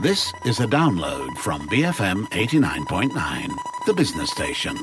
This is a download from BFM 89.9, the business station.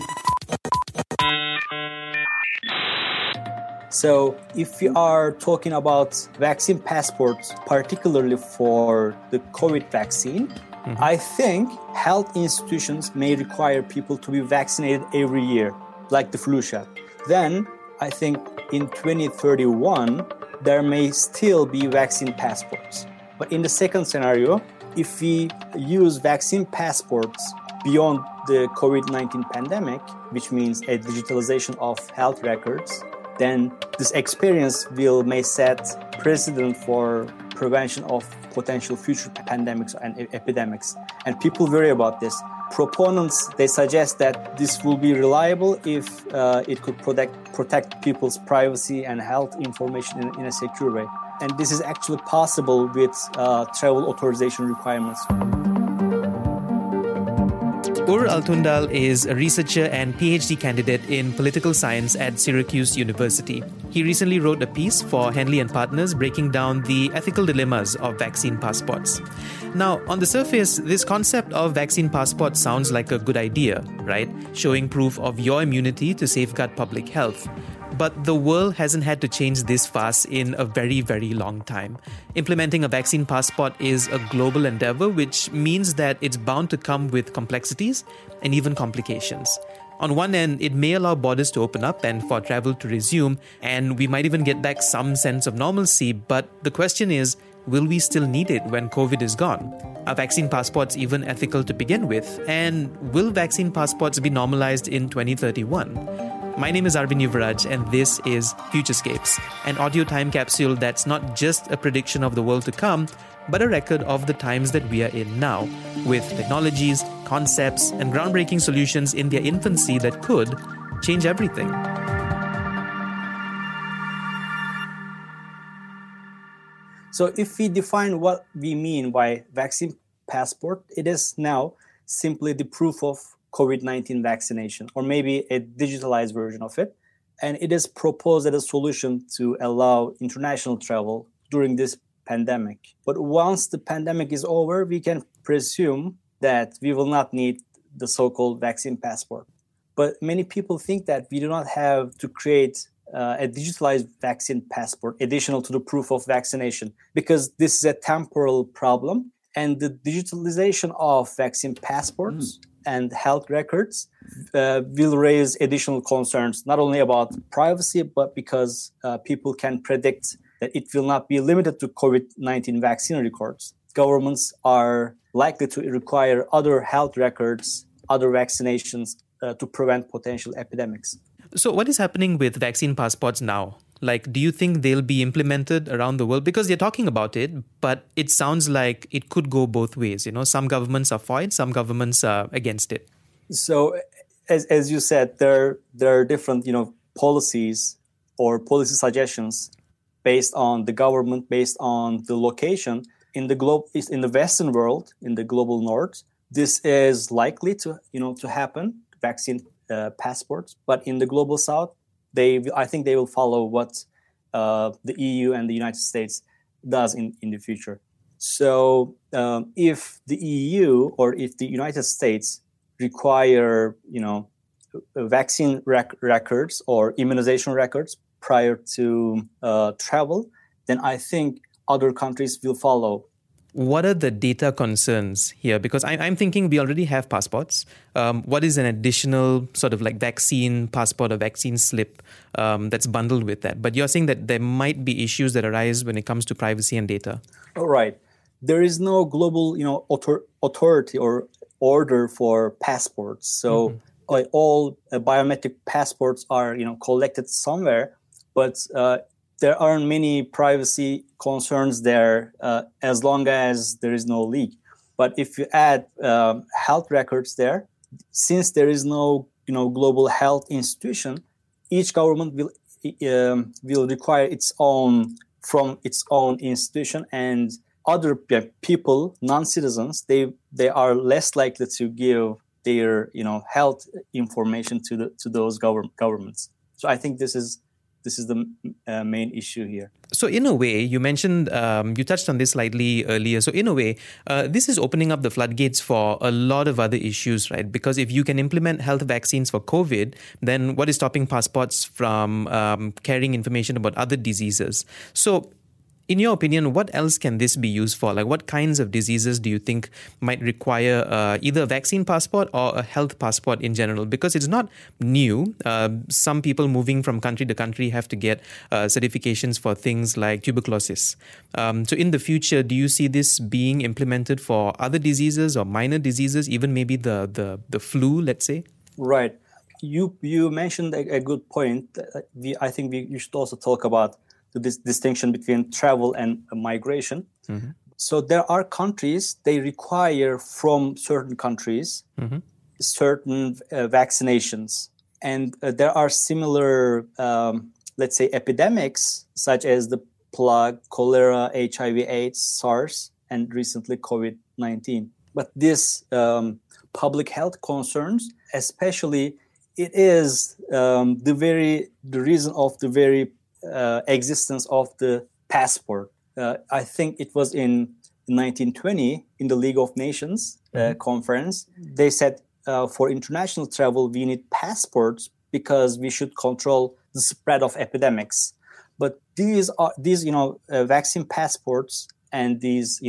So if we are talking about vaccine passports, particularly for the COVID vaccine, I think health institutions may require people to be vaccinated every year, like the flu shot. Then I think in 2031, there may still be vaccine passports. But in the second scenario, if we use vaccine passports beyond the COVID-19 pandemic, which means a digitalization of health records, then this experience may set precedent for prevention of potential future pandemics and epidemics. And people worry about this. Proponents, they suggest that this will be reliable if it could protect people's privacy and health information in a secure way. And this is actually possible with travel authorization requirements. Ural Altındal is a researcher and PhD candidate in political science at Syracuse University. He recently wrote a piece for Henley & Partners breaking down the ethical dilemmas of vaccine passports. Now, on the surface, this concept of vaccine passport sounds like a good idea, right? Showing proof of your immunity to safeguard public health. But the world hasn't had to change this fast in a very, very long time. Implementing a vaccine passport is a global endeavor, which means that it's bound to come with complexities and even complications. On one end, it may allow borders to open up and for travel to resume, and we might even get back some sense of normalcy. But the question is, will we still need it when COVID is gone? Are vaccine passports even ethical to begin with? And will vaccine passports be normalized in 2031? My name is Arvind Yuvraj, and this is Futurescapes, an audio time capsule that's not just a prediction of the world to come, but a record of the times that we are in now, with technologies, concepts, and groundbreaking solutions in their infancy that could change everything. So if we define what we mean by vaccine passport, it is now simply the proof of COVID-19 vaccination, or maybe a digitalized version of it. And it is proposed as a solution to allow international travel during this pandemic. But once the pandemic is over, we can presume that we will not need the so-called vaccine passport. But many people think that we do not have to create a digitalized vaccine passport additional to the proof of vaccination, because this is a temporal problem. And the digitalization of vaccine passports and health records will raise additional concerns, not only about privacy, but because people can predict that it will not be limited to COVID-19 vaccine records. Governments are likely to require other health records, other vaccinations to prevent potential epidemics. So what is happening with vaccine passports now? Like, do you think they'll be implemented around the world? Because they're talking about it, but it sounds like it could go both ways. You know, some governments are for it, some governments are against it. So, as you said, there are different, policies or policy suggestions based on the government, based on the location. In the Western world, in the global north, this is likely to happen, vaccine passports. But in the global south, I think they will follow what the EU and the United States does in the future. So if the EU or if the United States require, vaccine records or immunization records prior to travel, then I think other countries will follow. What are the data concerns here? Because I'm thinking we already have passports. What is an additional sort of like vaccine passport or vaccine slip that's bundled with that? But you're saying that there might be issues that arise when it comes to privacy and data. All right. There is no global, authority or order for passports. So all biometric passports are, collected somewhere, but there aren't many privacy concerns there as long as there is no leak. But if you add health records there, since there is no global health institution, each government will require its own from its own institution, and other people, non-citizens, they are less likely to give their health information to those governments. So I think this is This is the main issue here. So in a way, you mentioned, you touched on this slightly earlier. So in a way, this is opening up the floodgates for a lot of other issues, right? Because if you can implement health vaccines for COVID, then what is stopping passports from carrying information about other diseases? So in your opinion, what else can this be used for? Like, what kinds of diseases do you think might require either a vaccine passport or a health passport in general? Because it's not new. Some people moving from country to country have to get certifications for things like tuberculosis. So in the future, do you see this being implemented for other diseases or minor diseases, even maybe the flu, let's say? Right. You mentioned a good point. I think you should also talk about this distinction between travel and migration. Mm-hmm. So there are countries, they require from certain countries mm-hmm. certain vaccinations. And there are similar, let's say, epidemics, such as the plague, cholera, HIV, AIDS, SARS, and recently COVID-19. But this public health concerns, especially, it is the reason of the very existence of the passport. I think it was in 1920 in the League of Nations mm-hmm. conference. They said for international travel, we need passports because we should control the spread of epidemics. But these vaccine passports and these,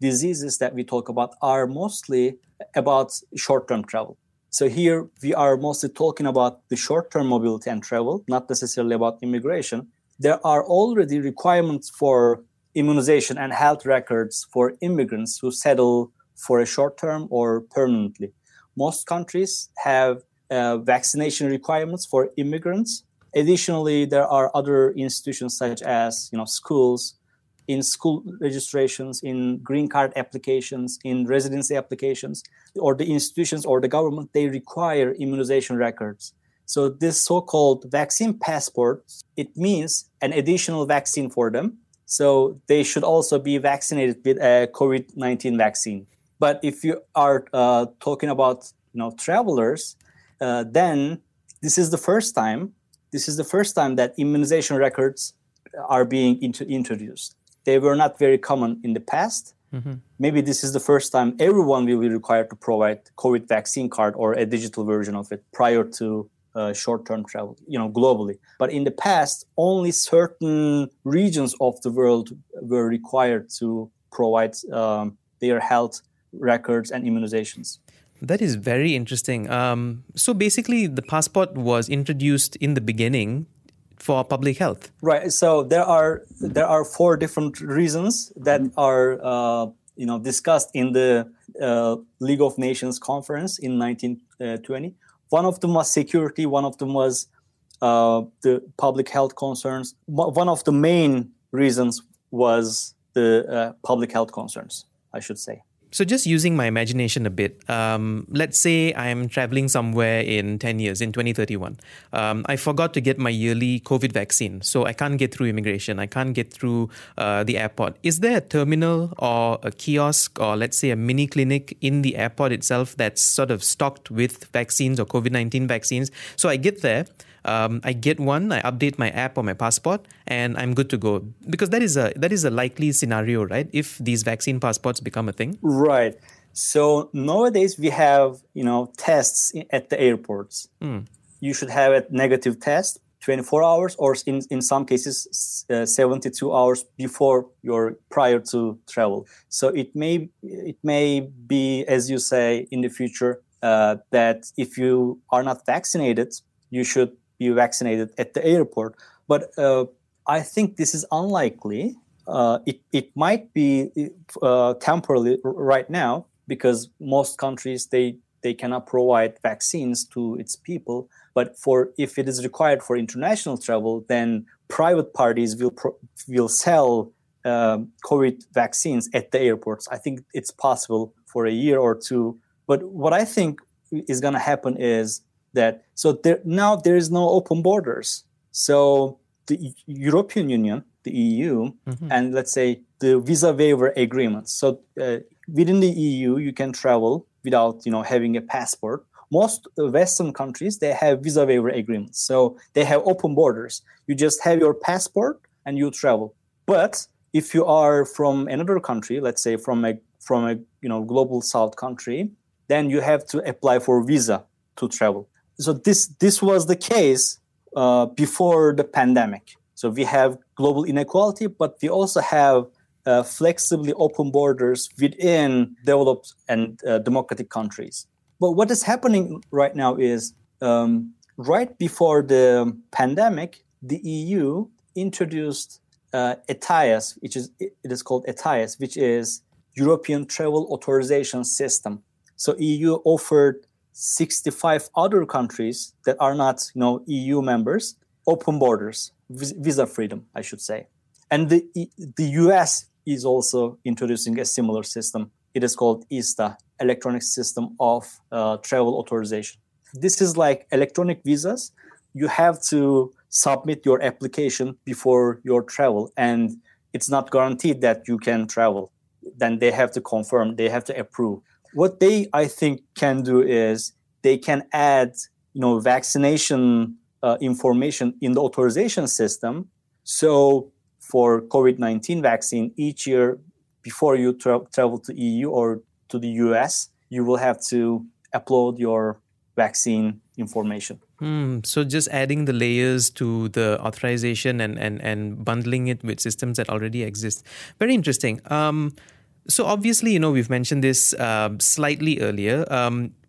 diseases that we talk about are mostly about short-term travel. So here we are mostly talking about the short-term mobility and travel, not necessarily about immigration. There are already requirements for immunization and health records for immigrants who settle for a short-term or permanently. Most countries have vaccination requirements for immigrants. Additionally, there are other institutions such as, schools, in school registrations, in green card applications, in residency applications, or the institutions or the government, they require immunization records. So this so-called vaccine passport, it means an additional vaccine for them. So they should also be vaccinated with a COVID-19 vaccine. But if you are talking about, travelers, then this is the first time that immunization records are being introduced. They were not very common in the past. Mm-hmm. Maybe this is the first time everyone will be required to provide COVID vaccine card or a digital version of it prior to short-term travel, globally. But in the past, only certain regions of the world were required to provide their health records and immunizations. That is very interesting. So basically, the passport was introduced in the beginning for public health. Right. So there are four different reasons that are discussed in the League of Nations conference in 1920. One of them was security. One of them was the public health concerns. One of the main reasons was the public health concerns, I should say. So just using my imagination a bit, let's say I'm traveling somewhere in 10 years, in 2031. I forgot to get my yearly COVID vaccine, so I can't get through immigration. I can't get through the airport. Is there a terminal or a kiosk or let's say a mini clinic in the airport itself that's sort of stocked with vaccines or COVID-19 vaccines? So I get there. I get one, I update my app or my passport, and I'm good to go. Because that is a likely scenario, right? If these vaccine passports become a thing. Right. So nowadays we have, tests at the airports. Mm. You should have a negative test 24 hours or in some cases 72 hours before your prior to travel. So it may be, as you say, in the future that if you are not vaccinated, you should be vaccinated at the airport. But I think this is unlikely. It might be temporarily right now because most countries, they cannot provide vaccines to its people. But if it is required for international travel, then private parties will sell COVID vaccines at the airports. I think it's possible for a year or two. But what I think is going to happen is that now there is no open borders. So the European Union, the EU, mm-hmm. and let's say the visa waiver agreements. So within the EU, you can travel without having a passport. most Western countries, they have visa waiver agreements. So they have open borders. You just have your passport and you travel. But if you are from another country, let's say from a global south country, then you have to apply for visa to travel. So this was the case before the pandemic. So we have global inequality, but we also have flexibly open borders within developed and democratic countries. But what is happening right now is right before the pandemic, the EU introduced ETIAS, it is called ETIAS, which is European Travel Authorization System. So EU offered 65 other countries that are not, EU members, open borders, visa freedom, I should say. And the US is also introducing a similar system. It is called ESTA, Electronic System of Travel Authorization. This is like electronic visas. You have to submit your application before your travel, and it's not guaranteed that you can travel. Then they have to confirm, they have to approve. What they, I think, can do is they can add, vaccination information in the authorization system. So for COVID-19 vaccine, each year before you travel to EU or to the US, you will have to upload your vaccine information. So just adding the layers to the authorization and bundling it with systems that already exist. Very interesting. So obviously, we've mentioned this slightly earlier.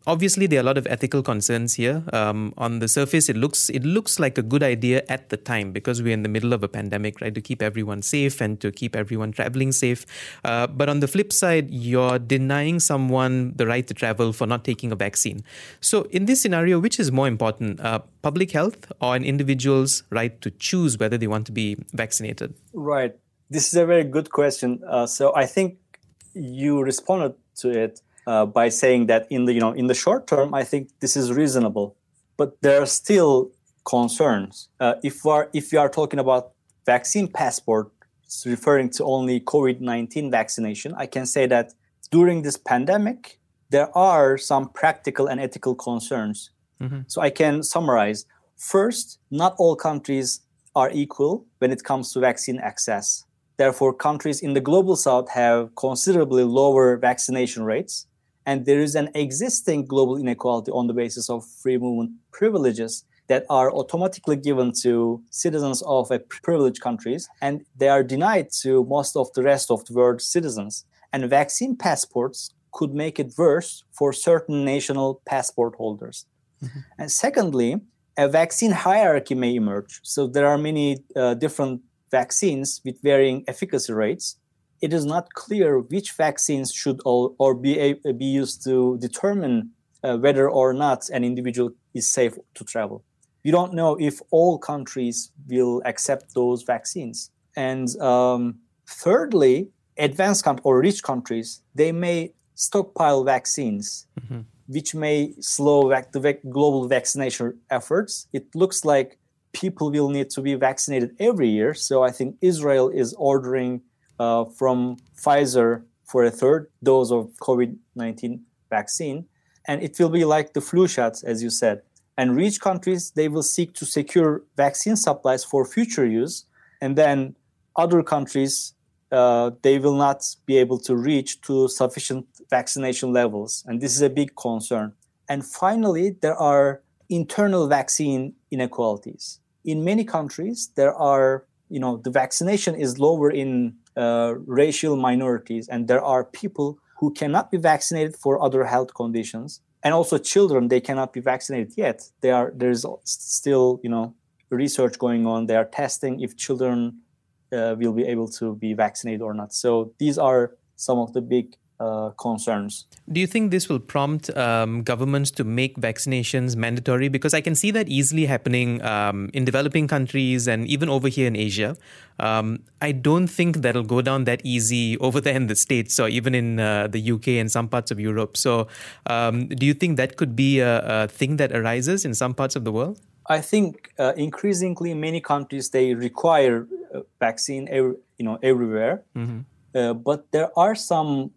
Obviously, there are a lot of ethical concerns here. On the surface, it looks like a good idea at the time because we're in the middle of a pandemic, right? To keep everyone safe and to keep everyone traveling safe. But on the flip side, you're denying someone the right to travel for not taking a vaccine. So in this scenario, which is more important, public health or an individual's right to choose whether they want to be vaccinated? Right. This is a very good question. So I think you responded to it by saying that in the short term, I think this is reasonable, but there are still concerns. If we are talking about vaccine passport, referring to only COVID-19 vaccination, I can say that during this pandemic, there are some practical and ethical concerns. Mm-hmm. So I can summarize. First, not all countries are equal when it comes to vaccine access. Therefore, countries in the global south have considerably lower vaccination rates, and there is an existing global inequality on the basis of free movement privileges that are automatically given to citizens of privileged countries, and they are denied to most of the rest of the world's citizens. And vaccine passports could make it worse for certain national passport holders. Mm-hmm. And secondly, a vaccine hierarchy may emerge. So there are many different vaccines with varying efficacy rates. It is not clear which vaccines should be used to determine whether or not an individual is safe to travel. We don't know if all countries will accept those vaccines. And thirdly, advanced or rich countries, they may stockpile vaccines, mm-hmm. which may slow the global vaccination efforts. It looks like people will need to be vaccinated every year. So I think Israel is ordering from Pfizer for a third dose of COVID-19 vaccine. And it will be like the flu shots, as you said. And rich countries, they will seek to secure vaccine supplies for future use. And then other countries, they will not be able to reach to sufficient vaccination levels. And this is a big concern. And finally, there are internal vaccine inequalities. In many countries, there are, the vaccination is lower in racial minorities, and there are people who cannot be vaccinated for other health conditions. And also children, they cannot be vaccinated yet. There is still, research going on. They are testing if children will be able to be vaccinated or not. So these are some of the big concerns. Do you think this will prompt governments to make vaccinations mandatory? Because I can see that easily happening in developing countries and even over here in Asia. I don't think that'll go down that easy over there in the States or even in the UK and some parts of Europe. So do you think that could be a thing that arises in some parts of the world? I think increasingly many countries, they require vaccine everywhere. Mm-hmm. But there are some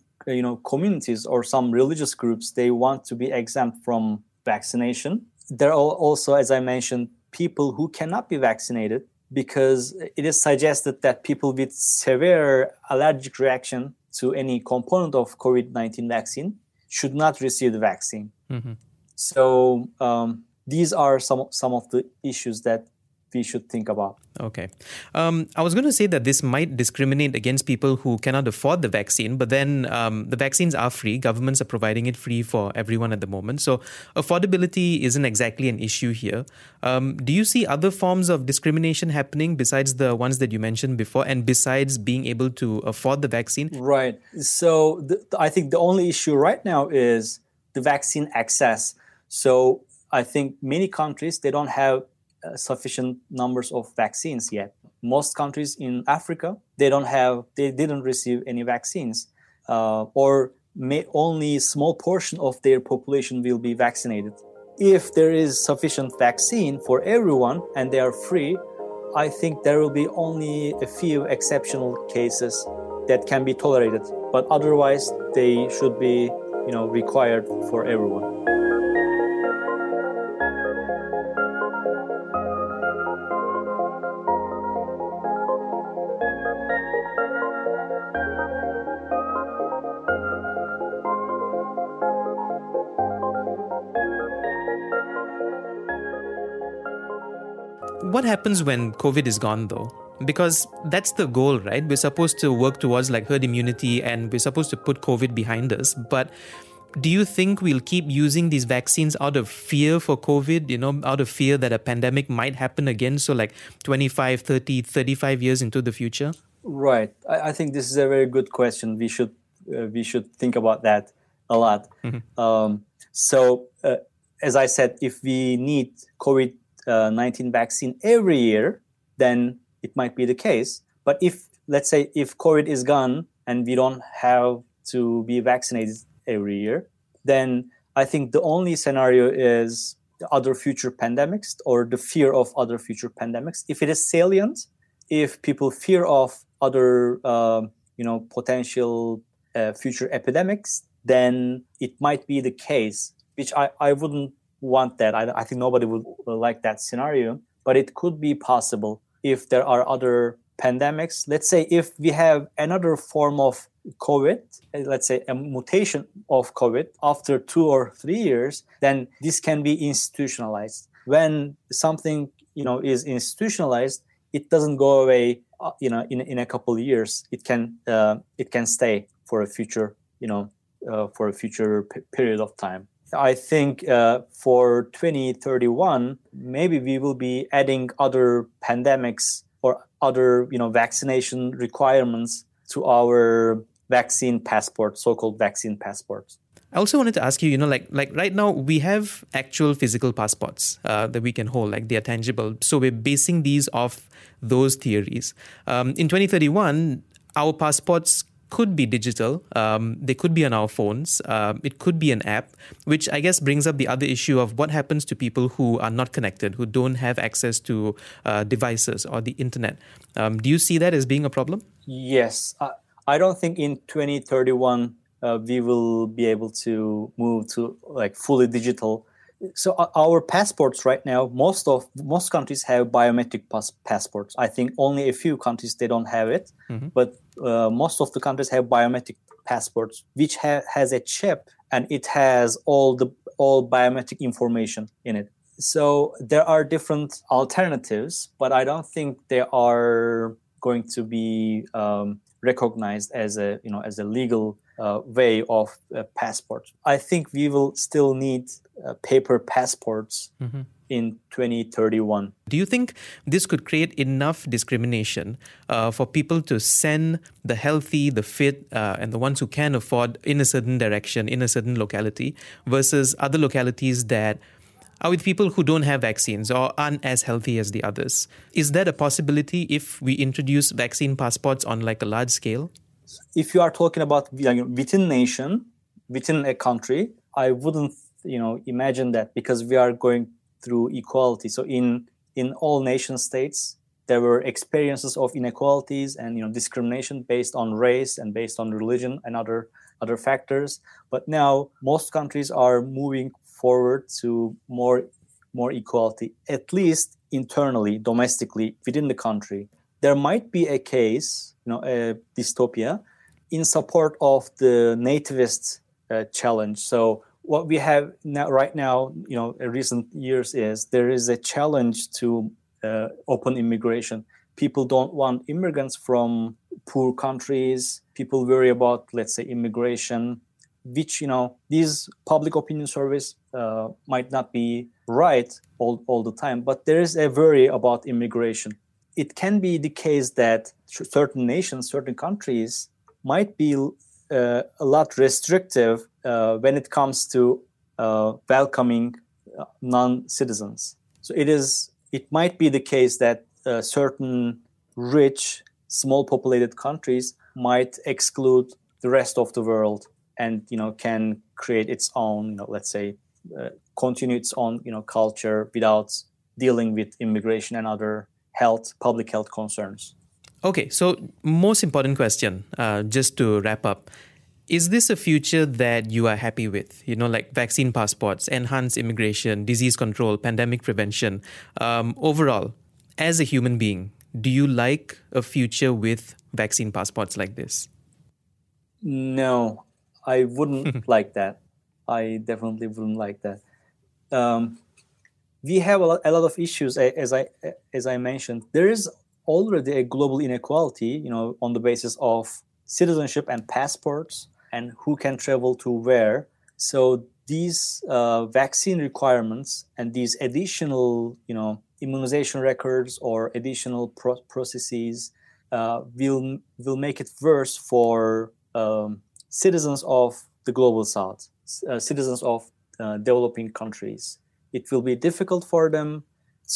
communities or some religious groups, they want to be exempt from vaccination. There are also, as I mentioned, people who cannot be vaccinated because it is suggested that people with severe allergic reaction to any component of COVID-19 vaccine should not receive the vaccine. Mm-hmm. So these are some of the issues that we should think about. Okay. I was going to say that this might discriminate against people who cannot afford the vaccine, but then the vaccines are free. Governments are providing it free for everyone at the moment. So affordability isn't exactly an issue here. Do you see other forms of discrimination happening besides the ones that you mentioned before and besides being able to afford the vaccine? Right. So I think the only issue right now is the vaccine access. So I think many countries, they don't have sufficient numbers of vaccines yet. Most countries in Africa, they didn't receive any vaccines, or may only small portion of their population will be vaccinated. If there is sufficient vaccine for everyone and they are free, I think there will be only a few exceptional cases that can be tolerated, but otherwise they should be, required for everyone. What happens when COVID is gone, though? Because that's the goal, right? We're supposed to work towards herd immunity and we're supposed to put COVID behind us. But do you think we'll keep using these vaccines out of fear for COVID, out of fear that a pandemic might happen again? So 25, 30, 35 years into the future? Right. I think this is a very good question. We should think about that a lot. Mm-hmm. So as I said, if we need COVID-19 vaccine every year, then it might be the case. But if COVID is gone and we don't have to be vaccinated every year, then I think the only scenario is the other future pandemics or the fear of other future pandemics. If it is salient, if people fear of other, potential future epidemics, then it might be the case, which I wouldn't want that. I think nobody would like that scenario, but it could be possible if there are other pandemics. Let's say if we have another form of COVID, let's say a mutation of COVID after 2 or 3 years, then this can be institutionalized. When something, is institutionalized, it doesn't go away, in a couple of years. It can stay for a future, for a future period of time. I think for 2031, maybe we will be adding other pandemics or other, vaccination requirements to our vaccine passport, so-called vaccine passports. I also wanted to ask you, right now we have actual physical passports that we can hold, they are tangible. So we're basing these off those theories. In 2031, our passports could be digital, they could be on our phones, it could be an app, which I guess brings up the other issue of what happens to people who are not connected, who don't have access to devices or the internet. Do you see that as being a problem? Yes. I don't think in 2031 we will be able to move to fully digital. So our passports right now, most countries have biometric passports. I think only a few countries, they don't have it. Mm-hmm. But most of the countries have biometric passports, which has a chip and it has all biometric information in it. So there are different alternatives, but I don't think they are going to be recognized as a legal way of passport. I think we will still need paper passports. Mm-hmm. In 2031. Do you think this could create enough discrimination for people to send the healthy, the fit, and the ones who can afford in a certain direction, in a certain locality, versus other localities that are with people who don't have vaccines or aren't as healthy as the others? Is that a possibility if we introduce vaccine passports on a large scale? If you are talking about within a country, I wouldn't imagine that, because we are going through equality. So in all nation states, there were experiences of inequalities and discrimination based on race and based on religion and other factors. But now most countries are moving forward to more equality, at least internally, domestically, within the country. There might be a case, a dystopia, in support of the nativist challenge. So what we have now, right now, in recent years, is there is a challenge to open immigration. People don't want immigrants from poor countries. People worry about, let's say, immigration, which, these public opinion surveys might not be right all the time, but there is a worry about immigration. It can be the case that certain nations, certain countries might be a lot restrictive when it comes to welcoming non-citizens. So it might be the case that certain rich, small populated countries might exclude the rest of the world and, can create its own, let's say, continue its own, culture without dealing with immigration and other public health concerns. Okay, so most important question, just to wrap up. Is this a future that you are happy with? Like vaccine passports, enhanced immigration, disease control, pandemic prevention. Overall, as a human being, do you like a future with vaccine passports like this? No, I wouldn't like that. I definitely wouldn't like that. We have a lot of issues, as I mentioned. There is already a global inequality, on the basis of citizenship and passports and who can travel to where. So these vaccine requirements and these additional, immunization records or additional processes will make it worse for citizens of the global South, citizens of developing countries. It will be difficult for them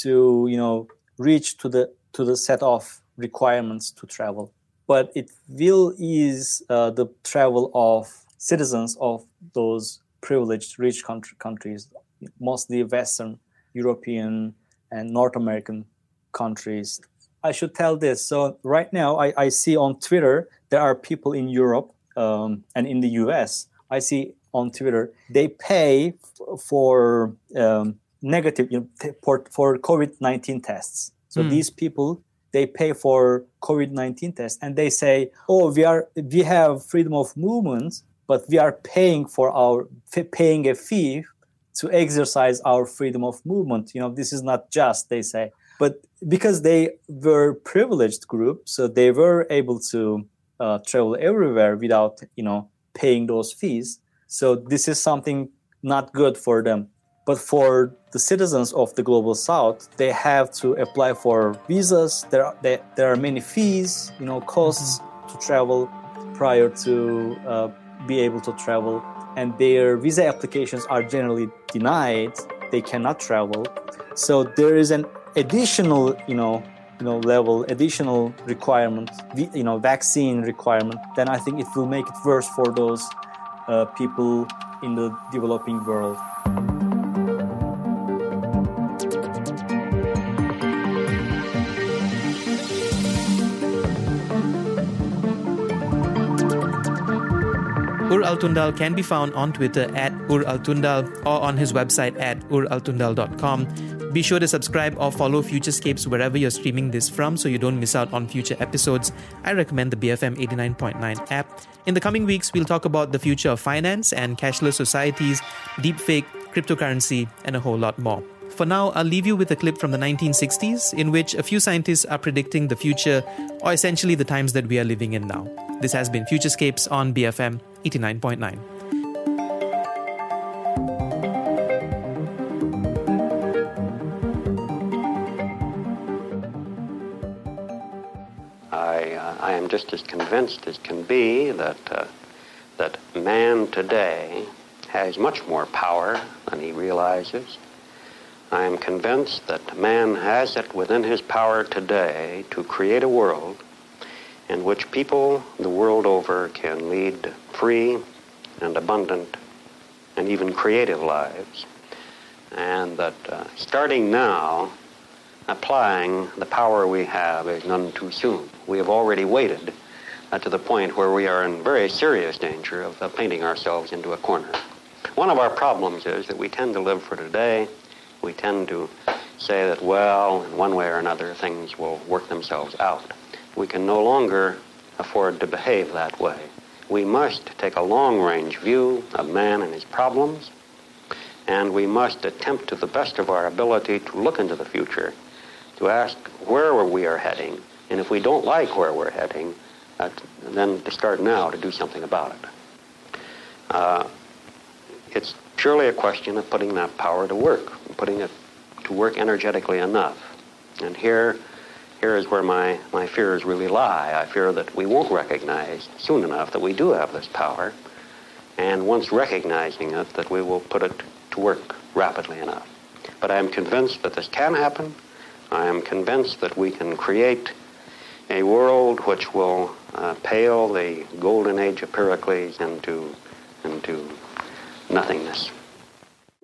to, reach to the set of requirements to travel, but it will ease the travel of citizens of those privileged, rich countries, mostly Western, European, and North American countries. I should tell this. So right now, I see on Twitter, there are people in Europe and in the US. I see on Twitter, they pay for negative, for COVID-19 tests. So these people, they pay for COVID-19 tests and they say, oh, we have freedom of movement, but we are paying a fee to exercise our freedom of movement. This is not just, they say. But because they were a privileged group, so they were able to travel everywhere without, paying those fees. So this is something not good for them. But for the citizens of the Global South, they have to apply for visas. There are many fees, costs to travel prior to be able to travel. And their visa applications are generally denied. They cannot travel. So there is an additional, level, additional requirement, vaccine requirement. Then I think it will make it worse for those people in the developing world. Ural Altındal can be found on Twitter at Ural Altındal or on his website at uraltundal.com. Be sure to subscribe or follow Futurescapes wherever you're streaming this from so you don't miss out on future episodes. I recommend the BFM 89.9 app. In the coming weeks, we'll talk about the future of finance and cashless societies, deepfake, cryptocurrency, and a whole lot more. For now, I'll leave you with a clip from the 1960s in which a few scientists are predicting the future, or essentially the times that we are living in now. This has been Futurescapes on BFM 89.9. I am just as convinced as can be that man today has much more power than he realizes. I am convinced that man has it within his power today to create a world in which people the world over can lead free and abundant and even creative lives. And that starting now, applying the power we have is none too soon. We have already waited to the point where we are in very serious danger of painting ourselves into a corner. One of our problems is that we tend to live for today. We tend to say that, well, in one way or another, things will work themselves out. We can no longer afford to behave that way. We must take a long-range view of man and his problems, and we must attempt to the best of our ability to look into the future, to ask where we are heading, and if we don't like where we're heading, then to start now to do something about it. It's purely a question of putting that power to work, putting it to work energetically enough. And here is where my fears really lie. I fear that we won't recognize soon enough that we do have this power, and once recognizing it, that we will put it to work rapidly enough. But I am convinced that this can happen. I am convinced that we can create a world which will pale the golden age of Pericles into nothingness.